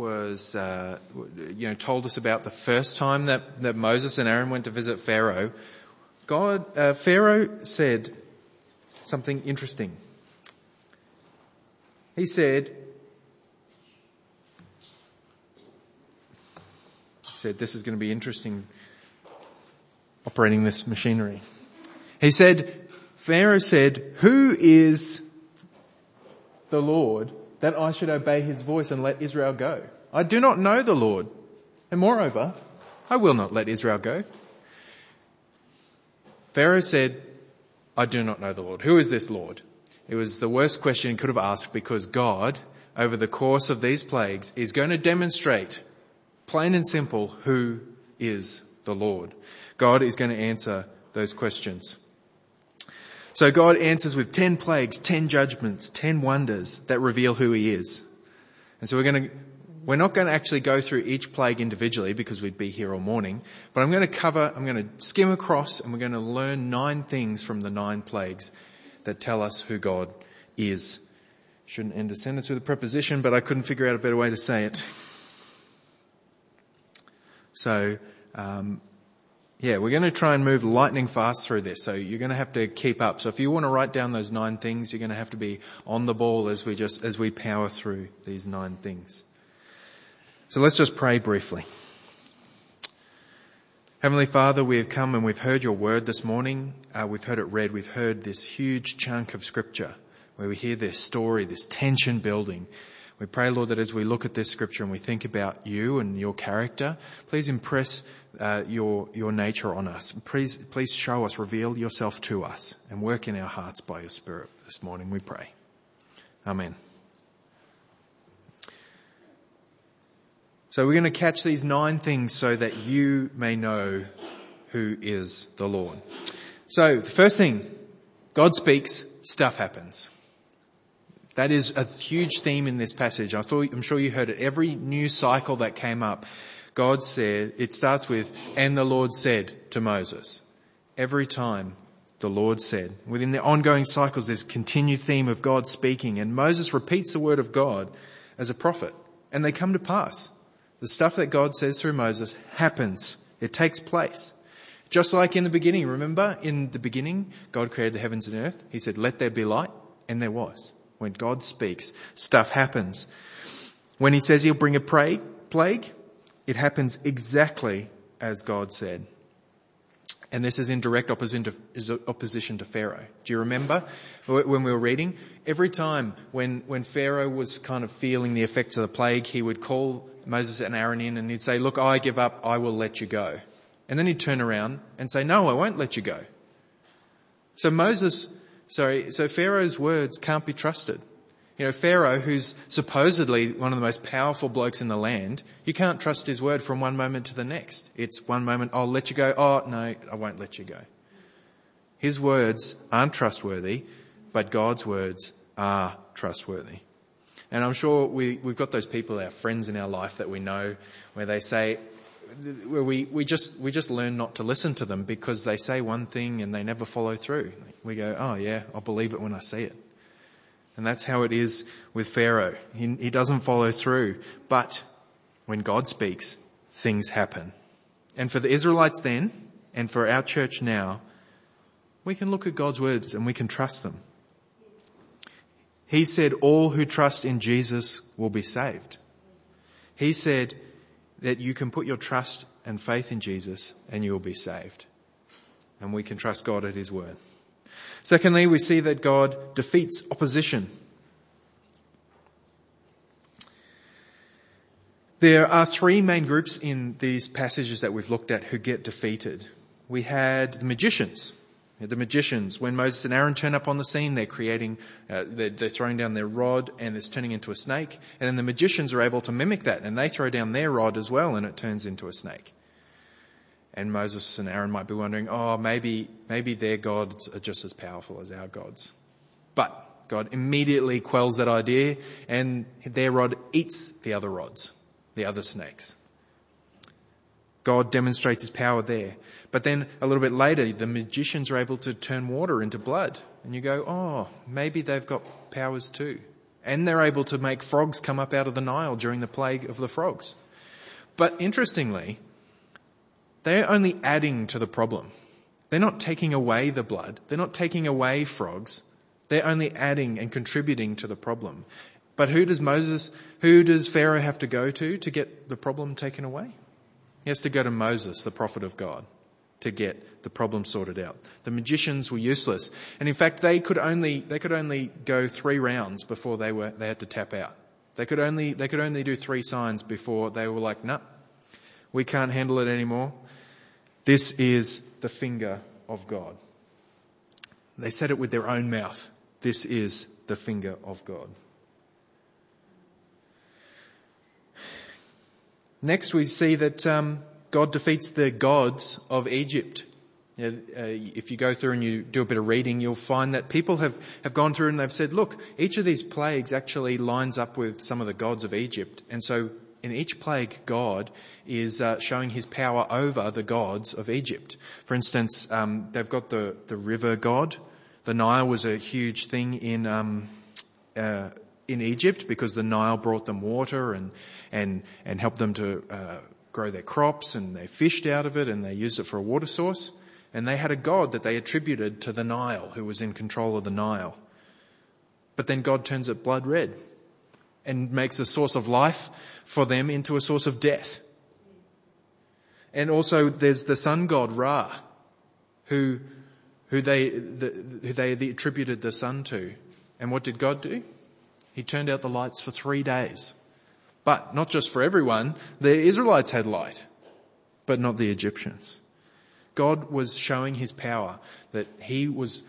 was, told us about the first time that Moses and Aaron went to visit Pharaoh, Pharaoh said something interesting. He said, this is going to be interesting operating this machinery. He said, Pharaoh said, who is the Lord that I should obey his voice and let Israel go? I do not know the Lord, and moreover, I will not let Israel go. Pharaoh said, I do not know the Lord. Who is this Lord? It was the worst question he could have asked, because God, over the course of these plagues, is going to demonstrate, plain and simple, who is the Lord. God is going to answer those questions. So God answers with 10 plagues, 10 judgments, 10 wonders that reveal who he is. And so we're not going to actually go through each plague individually, because we'd be here all morning, but I'm going to skim across, and we're going to learn 9 things from the 9 plagues that tell us who God is. Shouldn't end a sentence with a preposition, but I couldn't figure out a better way to say it. So, we're going to try and move lightning fast through this, so you're going to have to keep up. So if you want to write down those 9 things, you're going to have to be on the ball as we power through these 9 things. So let's just pray briefly. Heavenly Father, we have come and we've heard your word this morning. We've heard it read. We've heard this huge chunk of scripture where we hear this story, this tension building. We pray, Lord, that as we look at this scripture and we think about you and your character, please impress your nature on us. Please show us, reveal yourself to us, and work in our hearts by your Spirit this morning, we pray. Amen. So we're going to catch these 9 things so that you may know who is the Lord. So the first thing, God speaks, stuff happens. That is a huge theme in this passage. I'm sure you heard it. Every news cycle that came up, God said, it starts with, and the Lord said to Moses. Every time the Lord said. Within the ongoing cycles, there's continued theme of God speaking, and Moses repeats the word of God as a prophet, and they come to pass. The stuff that God says through Moses happens. It takes place. Just like in the beginning, remember? In the beginning, God created the heavens and earth. He said, let there be light, and there was. When God speaks, stuff happens. When he says he'll bring a plague, it happens exactly as God said. And this is in direct opposition to Pharaoh. Do you remember when we were reading? Every time when Pharaoh was kind of feeling the effects of the plague, he would call Moses and Aaron in and he'd say, look, I give up, I will let you go. And then he'd turn around and say, no, I won't let you go. So Pharaoh's words can't be trusted. Pharaoh, who's supposedly one of the most powerful blokes in the land, you can't trust his word from one moment to the next. It's one moment, I'll let you go. Oh, no, I won't let you go. His words aren't trustworthy, but God's words are trustworthy. And I'm sure we've got those people, our friends in our life that we know, where they say, we just learn not to listen to them because they say one thing and they never follow through. We go, oh yeah, I'll believe it when I see it. And that's how it is with Pharaoh. He doesn't follow through. But when God speaks, things happen. And for the Israelites then, and for our church now, we can look at God's words and we can trust them. He said, all who trust in Jesus will be saved. He said that you can put your trust and faith in Jesus and you will be saved. And we can trust God at his word. Secondly, we see that God defeats opposition. There are 3 main groups in these passages that we've looked at who get defeated. We had the magicians. When Moses and Aaron turn up on the scene, they're creating, they're throwing down their rod and it's turning into a snake. And then the magicians are able to mimic that and they throw down their rod as well and it turns into a snake. And Moses and Aaron might be wondering, oh, maybe their gods are just as powerful as our gods. But God immediately quells that idea and their rod eats the other rods, the other snakes. God demonstrates his power there. But then a little bit later, the magicians are able to turn water into blood. And you go, oh, maybe they've got powers too. And they're able to make frogs come up out of the Nile during the plague of the frogs. But interestingly, they're only adding to the problem. They're not taking away the blood. They're not taking away frogs. They're only adding and contributing to the problem. But who does Pharaoh have to go to get the problem taken away? He has to go to Moses, the prophet of God, to get the problem sorted out. The magicians were useless. And in fact, they could only go 3 rounds before they had to tap out. They could only do 3 signs before they were like, nah, we can't handle it anymore. This is the finger of God. They said it with their own mouth. This is the finger of God. Next, we see that God defeats the gods of Egypt. If you go through and you do a bit of reading, you'll find that people have gone through and they've said, look, each of these plagues actually lines up with some of the gods of Egypt. And so in each plague, God is showing his power over the gods of Egypt. For instance, they've got the river god. The Nile was a huge thing in Egypt because the Nile brought them water and helped them to grow their crops, and they fished out of it and they used it for a water source. And they had a god that they attributed to the Nile, who was in control of the Nile. But then God turns it blood red and makes a source of life for them into a source of death. And also there's the sun god Ra, who they attributed the sun to. And what did God do? He turned out the lights for 3 days. But not just for everyone. The Israelites had light, but not the Egyptians. God was showing his power, that he was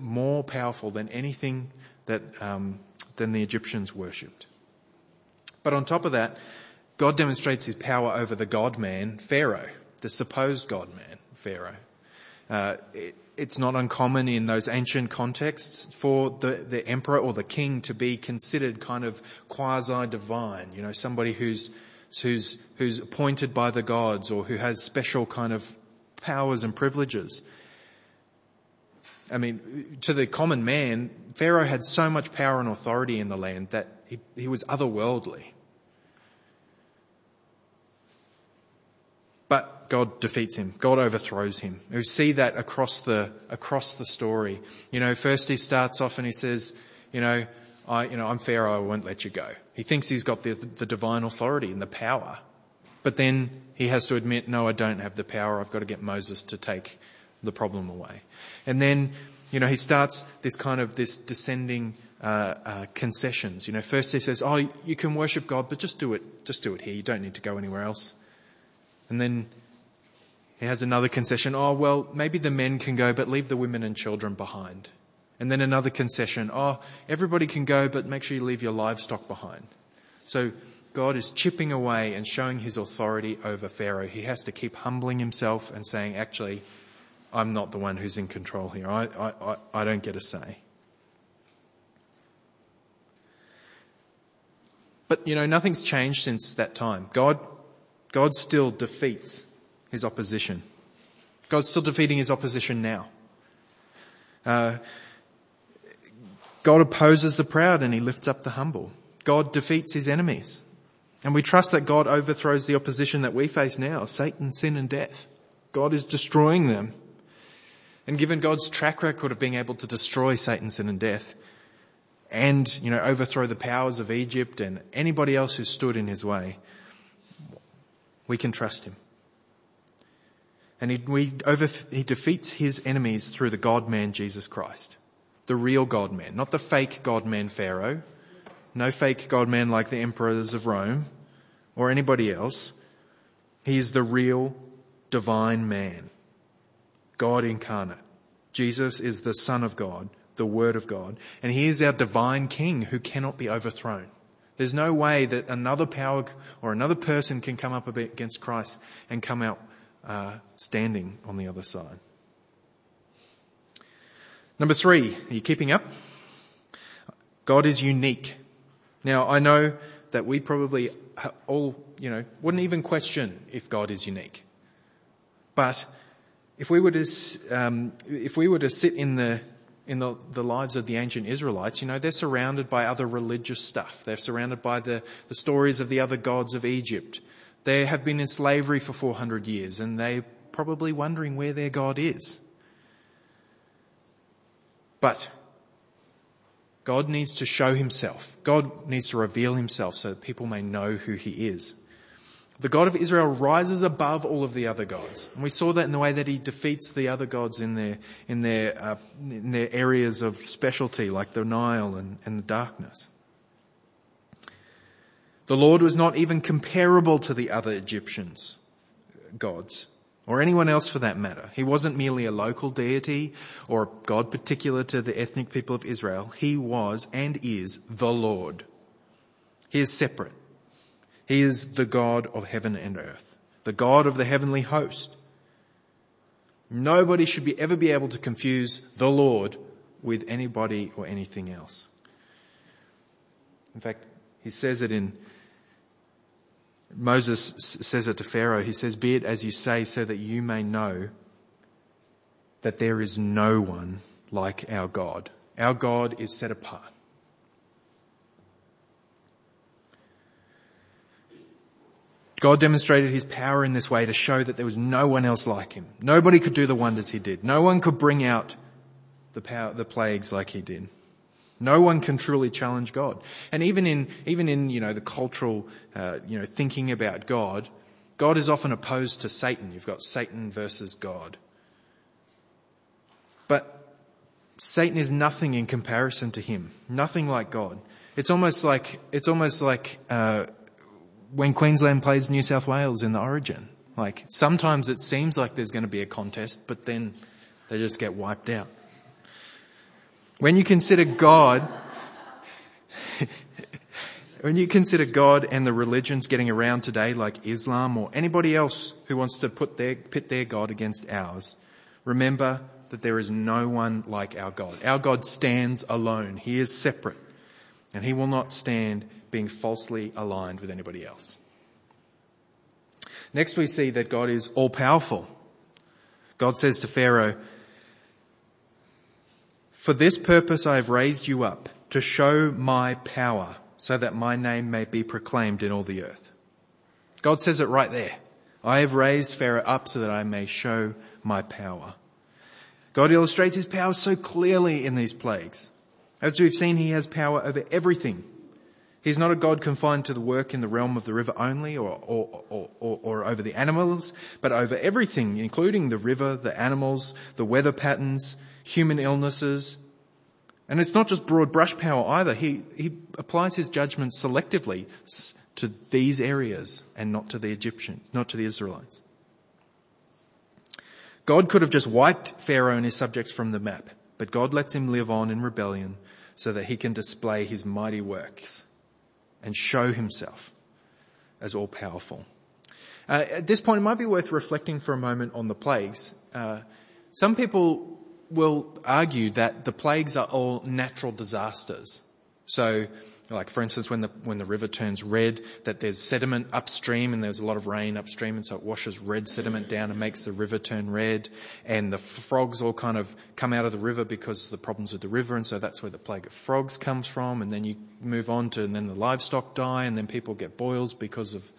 more powerful than anything that than the Egyptians worshipped. But on top of that, God demonstrates his power over the God-man, Pharaoh, the supposed God-man, Pharaoh. It's not uncommon in those ancient contexts for the emperor or the king to be considered kind of quasi-divine, you know, somebody who's appointed by the gods or who has special kind of powers and privileges. I mean, to the common man, Pharaoh had so much power and authority in the land that he was otherworldly. But God defeats him. God overthrows him. We see that across the story. You know, first he starts off and he says, I'm Pharaoh, I won't let you go. He thinks he's got the divine authority and the power. But then he has to admit, no, I don't have the power. I've got to get Moses to take the problem away. And then, he starts this descending concessions. First he says, oh, you can worship God, but just do it here. You don't need to go anywhere else. And then he has another concession. Oh, well, maybe the men can go, but leave the women and children behind. And then another concession. Oh, everybody can go, but make sure you leave your livestock behind. So God is chipping away and showing his authority over Pharaoh. He has to keep humbling himself and saying, actually, I'm not the one who's in control here. I don't get a say. But, nothing's changed since that time. God still defeats his opposition. God's still defeating his opposition now. God opposes the proud and he lifts up the humble. God defeats his enemies. And we trust that God overthrows the opposition that we face now, Satan, sin and death. God is destroying them. And given God's track record of being able to destroy Satan, sin and death and, overthrow the powers of Egypt and anybody else who stood in his way, we can trust him. And he defeats his enemies through the God-man Jesus Christ, the real God-man, not the fake God-man Pharaoh. No fake God-man like the emperors of Rome or anybody else. He is the real divine man, God incarnate. Jesus is the Son of God, the Word of God, and he is our divine King who cannot be overthrown. There's no way that another power or another person can come up against Christ and come out standing on the other side. Number 3, are you keeping up? God is unique. Now, I know that we probably all, wouldn't even question if God is unique. But if we were to sit in the in the lives of the ancient Israelites, you know, they're surrounded by other religious stuff. They're surrounded by the stories of the other gods of Egypt. They have been in slavery for 400 years and they're probably wondering where their God is. But God needs to show himself. God needs to reveal himself so that people may know who he is. The God of Israel rises above all of the other gods. And we saw that in the way that he defeats the other gods in their areas of specialty, like the Nile and the darkness. The Lord was not even comparable to the other Egyptians' gods, or anyone else for that matter. He wasn't merely a local deity or a god particular to the ethnic people of Israel. He was and is the Lord. He is separate. He is the God of heaven and earth, the God of the heavenly host. Nobody should ever be able to confuse the Lord with anybody or anything else. In fact, he says it in Moses says it to Pharaoh. He says, "Be it as you say, so that you may know that there is no one like our God. Our God is set apart." God demonstrated his power in this way to show that there was no one else like him. Nobody could do the wonders he did. No one could bring out the plagues like he did. No one can truly challenge God. And even in, you know, the cultural, thinking about God, God is often opposed to Satan. You've got Satan versus God. But Satan is nothing in comparison to him. Nothing like God. It's almost like when Queensland plays New South Wales in the Origin. Like, sometimes it seems like there's going to be a contest, but then they just get wiped out. When you consider God and the religions getting around today, like Islam or anybody else who wants to pit their God against ours, remember that there is no one like our God. Our God stands alone. He is separate, and he will not stand being falsely aligned with anybody else. Next, we see that God is all-powerful. God says to Pharaoh, "For this purpose I have raised you up, to show my power, so that my name may be proclaimed in all the earth." God says it right there. I have raised Pharaoh up so that I may show my power. God illustrates his power so clearly in these plagues. As we've seen, he has power over everything. He's not a God confined to the work in the realm of the river only or over the animals, but over everything, including the river, the animals, the weather patterns, human illnesses. And it's not just broad brush power either. He applies his judgment selectively to these areas and not to the Egyptians, not to the Israelites. God could have just wiped Pharaoh and his subjects from the map, but God lets him live on in rebellion so that he can display his mighty works and show himself as all-powerful. At this point, it might be worth reflecting for a moment on the plagues. Some people will argue that the plagues are all natural disasters. So, like, for instance, when the river turns red, that there's sediment upstream and there's a lot of rain upstream, and so it washes red sediment down and makes the river turn red, and the frogs all kind of come out of the river because of the problems with the river, and so that's where the plague of frogs comes from. And then you move on to, and then the livestock die, and then people get boils because of,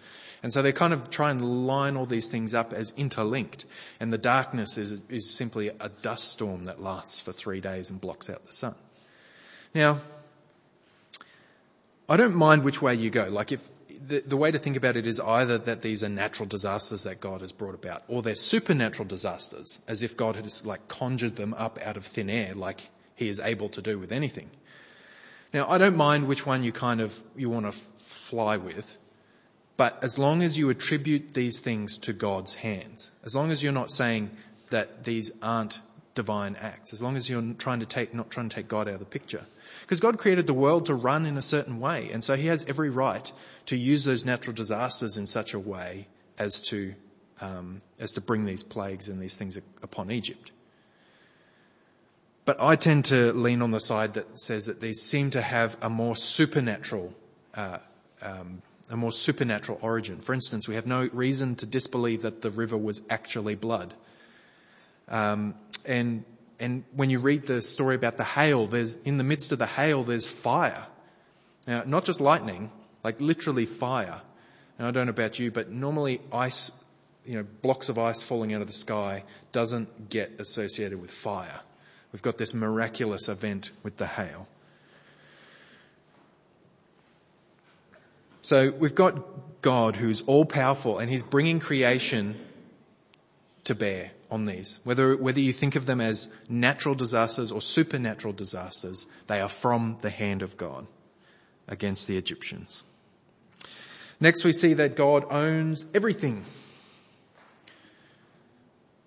and so they kind of try and line all these things up as interlinked, and the darkness is simply a dust storm that lasts for 3 days and blocks out the sun. Now, I don't mind which way you go. Like, if the way to think about it is either that these are natural disasters that God has brought about, or they're supernatural disasters, as if God has like conjured them up out of thin air, like he is able to do with anything. Now, I don't mind which one you want to fly with, but as long as you attribute these things to God's hands, as long as you're not saying that these aren't divine acts, as long as you're not trying to take God out of the picture. Because God created the world to run in a certain way, and so he has every right to use those natural disasters in such a way as to bring these plagues and these things upon Egypt. But I tend to lean on the side that says that these seem to have a more supernatural origin. For instance, we have no reason to disbelieve that the river was actually blood. Um, and And when you read the story about the hail, there's, in the midst of the hail, there's fire. Now, not just lightning, like literally fire. And I don't know about you, but normally ice, you know, blocks of ice falling out of the sky doesn't get associated with fire. We've got this miraculous event with the hail. So we've got God who's all-powerful, and he's bringing creation to bear on these. Whether you think of them as natural disasters or supernatural disasters, they are from the hand of God against the Egyptians. Next, we see that God owns everything.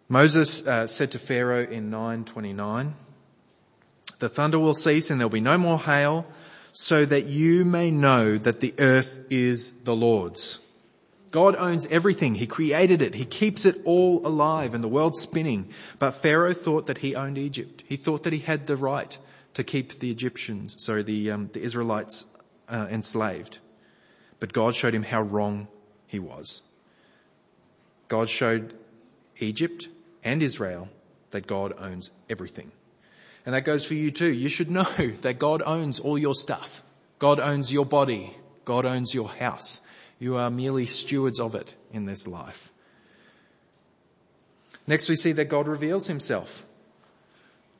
Moses said to Pharaoh in 9:29, "The thunder will cease and there'll be no more hail, so that you may know that the earth is the Lord's." God owns everything. He created it. He keeps it all alive and the world spinning. But Pharaoh thought that he owned Egypt. He thought that he had the right to keep the Israelites enslaved. But God showed him how wrong he was. God showed Egypt and Israel that God owns everything. And that goes for you too. You should know that God owns all your stuff. God owns your body. God owns your house. You are merely stewards of it in this life. Next, we see that God reveals himself.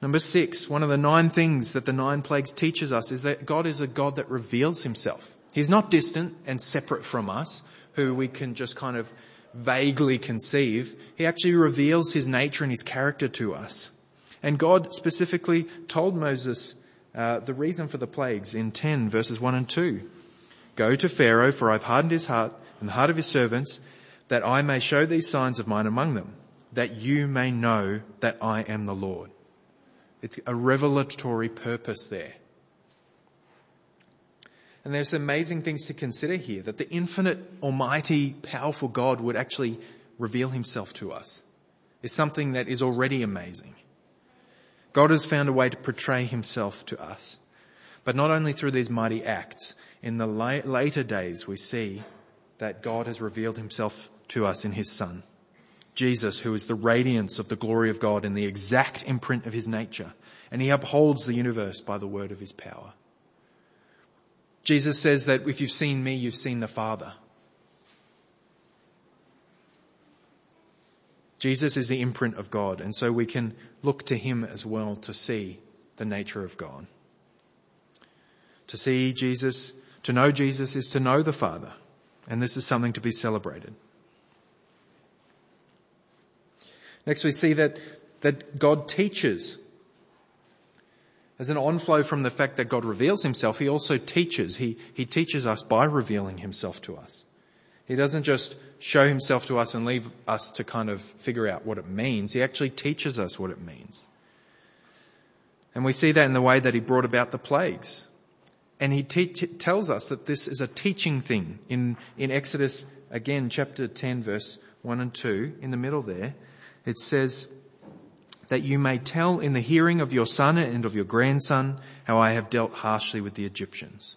Number 6, one of the 9 things that the 9 plagues teaches us is that God is a God that reveals himself. He's not distant and separate from us, who we can just kind of vaguely conceive. He actually reveals his nature and his character to us. And God specifically told Moses the reason for the plagues in 10 verses 1 and 2. "Go to Pharaoh, for I've hardened his heart and the heart of his servants, that I may show these signs of mine among them, that you may know that I am the Lord." It's a revelatory purpose there. And there's amazing things to consider here, that the infinite, almighty, powerful God would actually reveal himself to us is something that is already amazing. God has found a way to portray himself to us. But not only through these mighty acts, in the later days we see that God has revealed himself to us in his Son, Jesus, who is the radiance of the glory of God and the exact imprint of his nature, and he upholds the universe by the word of his power. Jesus says that if you've seen me, you've seen the Father. Jesus is the imprint of God, and so we can look to him as well to see the nature of God. To see Jesus, to know Jesus is to know the Father. And this is something to be celebrated. Next we see that God teaches. As an onflow from the fact that God reveals himself, he also teaches. He teaches us by revealing himself to us. He doesn't just show himself to us and leave us to kind of figure out what it means. He actually teaches us what it means. And we see that in the way that he brought about the plagues. And he tells us that this is a teaching thing. In Exodus, again, chapter 10, verse 1 and 2, in the middle there, it says, "That you may tell in the hearing of your son and of your grandson how I have dealt harshly with the Egyptians."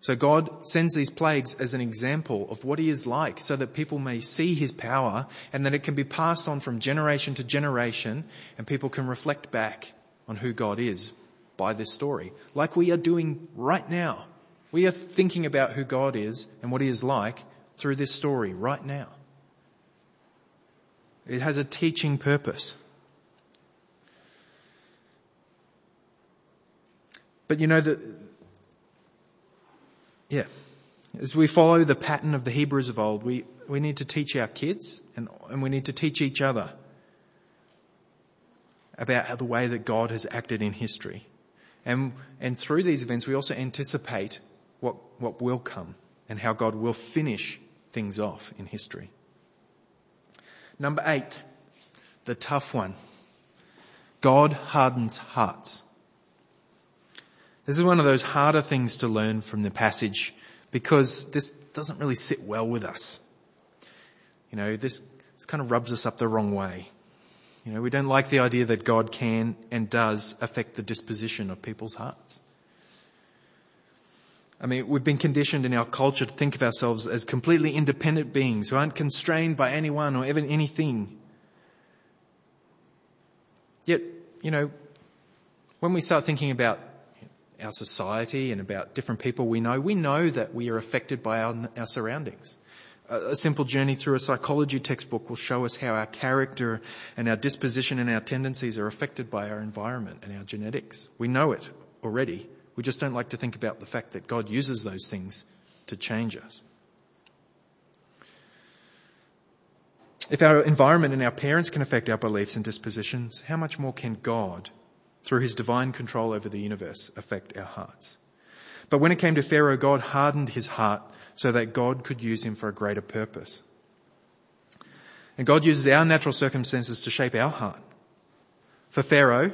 So God sends these plagues as an example of what he is like, so that people may see his power and that it can be passed on from generation to generation, and people can reflect back on who God is by this story, like we are doing right now. We are thinking about who God is and what he is like through this story right now. It has a teaching purpose. But you know as we follow the pattern of the Hebrews of old, we need to teach our kids and we need to teach each other about the way that God has acted in history. And through these events, we also anticipate what will come and how God will finish things off in history. Number 8, the tough one. God hardens hearts. This is one of those harder things to learn from the passage, because this doesn't really sit well with us. You know, this kind of rubs us up the wrong way. You know, we don't like the idea that God can and does affect the disposition of people's hearts. I mean, we've been conditioned in our culture to think of ourselves as completely independent beings who aren't constrained by anyone or even anything. Yet, you know, when we start thinking about our society and about different people we know that we are affected by our surroundings. A simple journey through a psychology textbook will show us how our character and our disposition and our tendencies are affected by our environment and our genetics. We know it already. We just don't like to think about the fact that God uses those things to change us. If our environment and our parents can affect our beliefs and dispositions, how much more can God, through his divine control over the universe, affect our hearts? But when it came to Pharaoh, God hardened his heart so that God could use him for a greater purpose. And God uses our natural circumstances to shape our heart. For Pharaoh,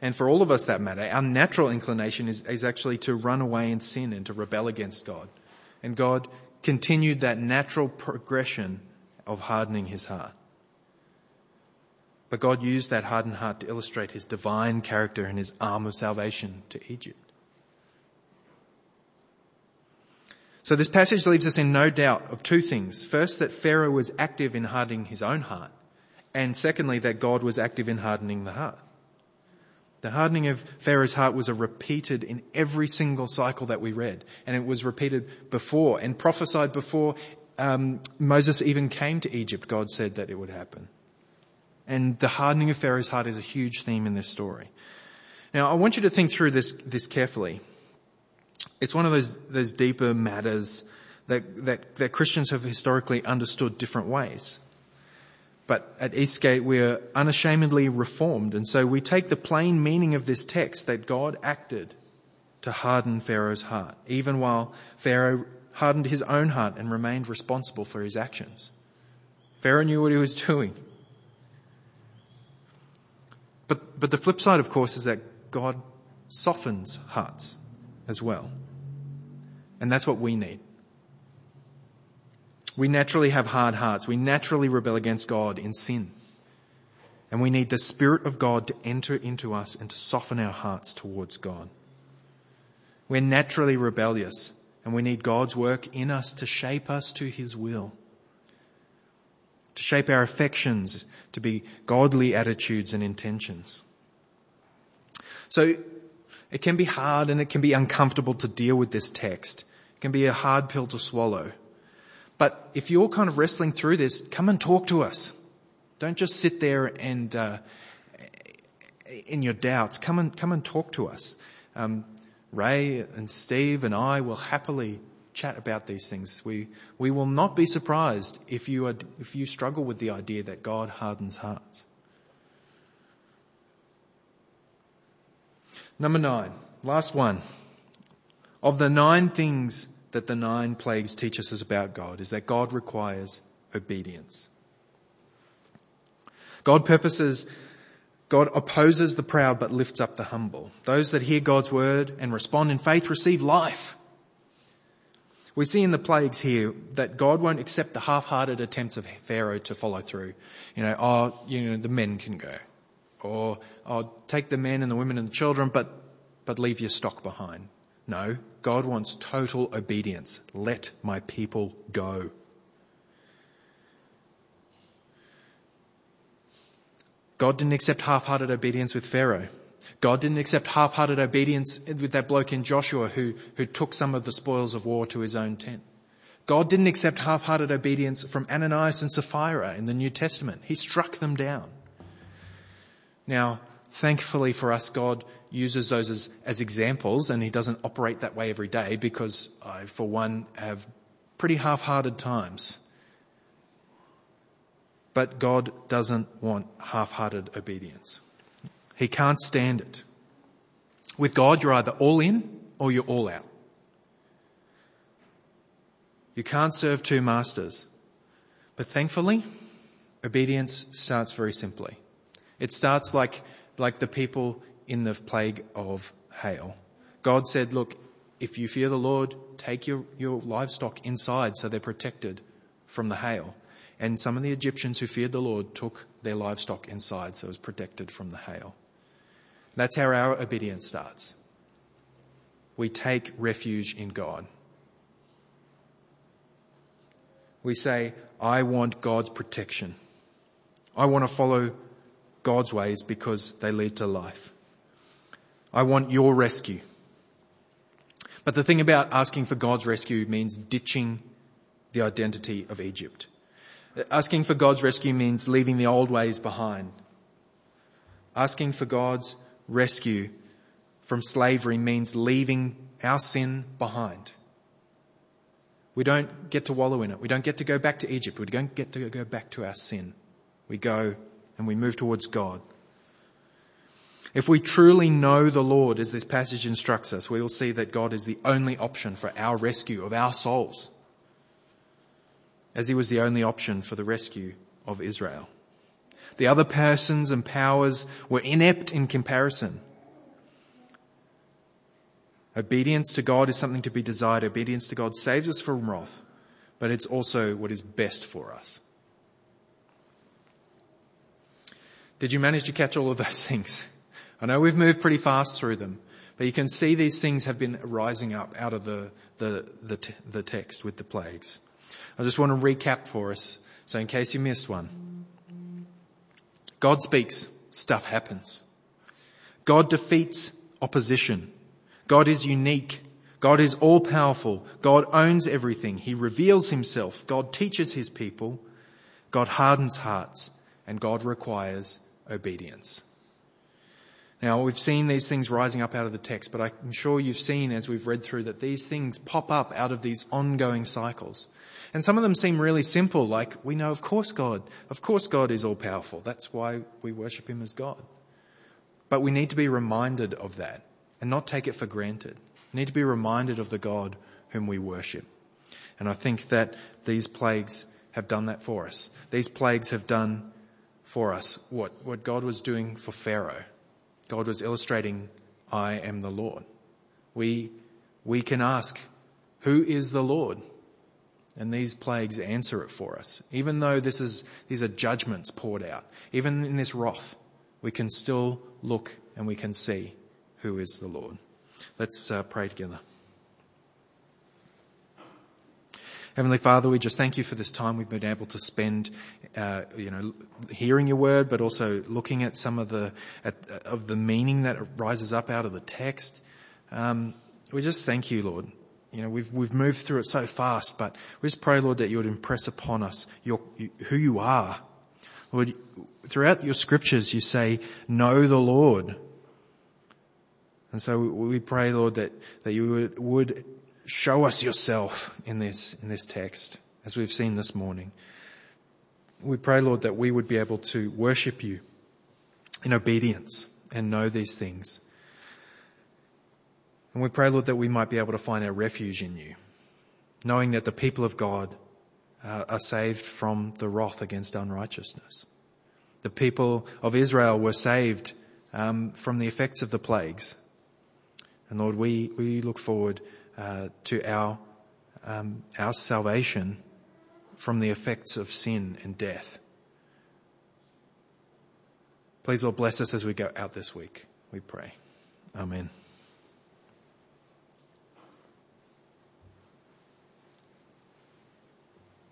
and for all of us that matter, our natural inclination is actually to run away and sin and to rebel against God. And God continued that natural progression of hardening his heart. But God used that hardened heart to illustrate his divine character and his arm of salvation to Egypt. So this passage leaves us in no doubt of two things. First, that Pharaoh was active in hardening his own heart. And secondly, that God was active in hardening the heart. The hardening of Pharaoh's heart was repeated in every single cycle that we read. And it was repeated before and prophesied before Moses even came to Egypt. God said that it would happen. And the hardening of Pharaoh's heart is a huge theme in this story. Now, I want you to think through this carefully. It's one of those deeper matters that Christians have historically understood different ways. But at Eastgate, we're unashamedly reformed, and so we take the plain meaning of this text that God acted to harden Pharaoh's heart, even while Pharaoh hardened his own heart and remained responsible for his actions. Pharaoh knew what he was doing. But the flip side, of course, is that God softens hearts as well. And that's what we need. We naturally have hard hearts. We naturally rebel against God in sin. And we need the Spirit of God to enter into us and to soften our hearts towards God. We're naturally rebellious, and we need God's work in us to shape us to his will, to shape our affections to be godly attitudes and intentions. So it can be hard and it can be uncomfortable to deal with this text. It can be a hard pill to swallow. But if you're kind of wrestling through this, come and talk to us. Don't just sit there and in your doubts. Come and talk to us. Ray and Steve and I will happily chat about these things. We will not be surprised if you struggle with the idea that God hardens hearts. Number 9, last one. Of the 9 things that the 9 plagues teach us about God is that God requires obedience. God opposes the proud but lifts up the humble. Those that hear God's word and respond in faith receive life. We see in the plagues here that God won't accept the half-hearted attempts of Pharaoh to follow through. The men can go. Or, I'll take the men and the women and the children, but leave your stock behind. No, God wants total obedience. Let my people go. God didn't accept half-hearted obedience with Pharaoh. God didn't accept half-hearted obedience with that bloke in Joshua who took some of the spoils of war to his own tent. God didn't accept half-hearted obedience from Ananias and Sapphira in the New Testament. He struck them down. Now, thankfully for us, God uses those as examples, and he doesn't operate that way every day, because I, for one, have pretty half-hearted times. But God doesn't want half-hearted obedience. He can't stand it. With God, you're either all in or you're all out. You can't serve 2 masters. But thankfully, obedience starts very simply. It starts like the people in the plague of hail. God said, look, if you fear the Lord, take your livestock inside so they're protected from the hail. And some of the Egyptians who feared the Lord took their livestock inside so it was protected from the hail. That's how our obedience starts. We take refuge in God. We say, I want God's protection. I want to follow God's ways because they lead to life. I want your rescue. But the thing about asking for God's rescue means ditching the identity of Egypt. Asking for God's rescue means leaving the old ways behind. Asking for God's rescue from slavery means leaving our sin behind. We don't get to wallow in it. We don't get to go back to Egypt. We don't get to go back to our sin. We go and we move towards God. If we truly know the Lord, as this passage instructs us, we will see that God is the only option for our rescue of our souls, as he was the only option for the rescue of Israel. The other persons and powers were inept in comparison. Obedience to God is something to be desired. Obedience to God saves us from wrath, but it's also what is best for us. Did you manage to catch all of those things? I know we've moved pretty fast through them, but you can see these things have been rising up out of the text with the plagues. I just want to recap for us, so in case you missed one. God speaks, stuff happens. God defeats opposition. God is unique. God is all-powerful. God owns everything. He reveals himself. God teaches his people. God hardens hearts. And God requires obedience. Now, we've seen these things rising up out of the text, but I'm sure you've seen as we've read through that these things pop up out of these ongoing cycles. And some of them seem really simple, like we know, of course God is all-powerful. That's why we worship him as God. But we need to be reminded of that. And not take it for granted. We need to be reminded of the God whom we worship. And I think that these plagues have done that for us. These plagues have done for us what God was doing for Pharaoh. God was illustrating, I am the Lord. We can ask, who is the Lord? And these plagues answer it for us. Even though these are judgments poured out, even in this wrath, we can still look and we can see who is the Lord. Let's pray together. Heavenly Father, we just thank you for this time we've been able to spend, hearing your word, but also looking at some of the meaning that rises up out of the text. We just thank you, Lord. We've moved through it so fast, but we just pray, Lord, that you would impress upon us who you are. Lord, throughout your scriptures, you say, know the Lord. And so we pray, Lord, that you would show us yourself in this text, as we've seen this morning. We pray, Lord, that we would be able to worship you in obedience and know these things. And we pray, Lord, that we might be able to find our refuge in you, knowing that the people of God are saved from the wrath against unrighteousness. The people of Israel were saved from the effects of the plagues. And Lord, we look forward to our salvation from the effects of sin and death. Please, Lord, bless us as we go out this week, we pray. Amen.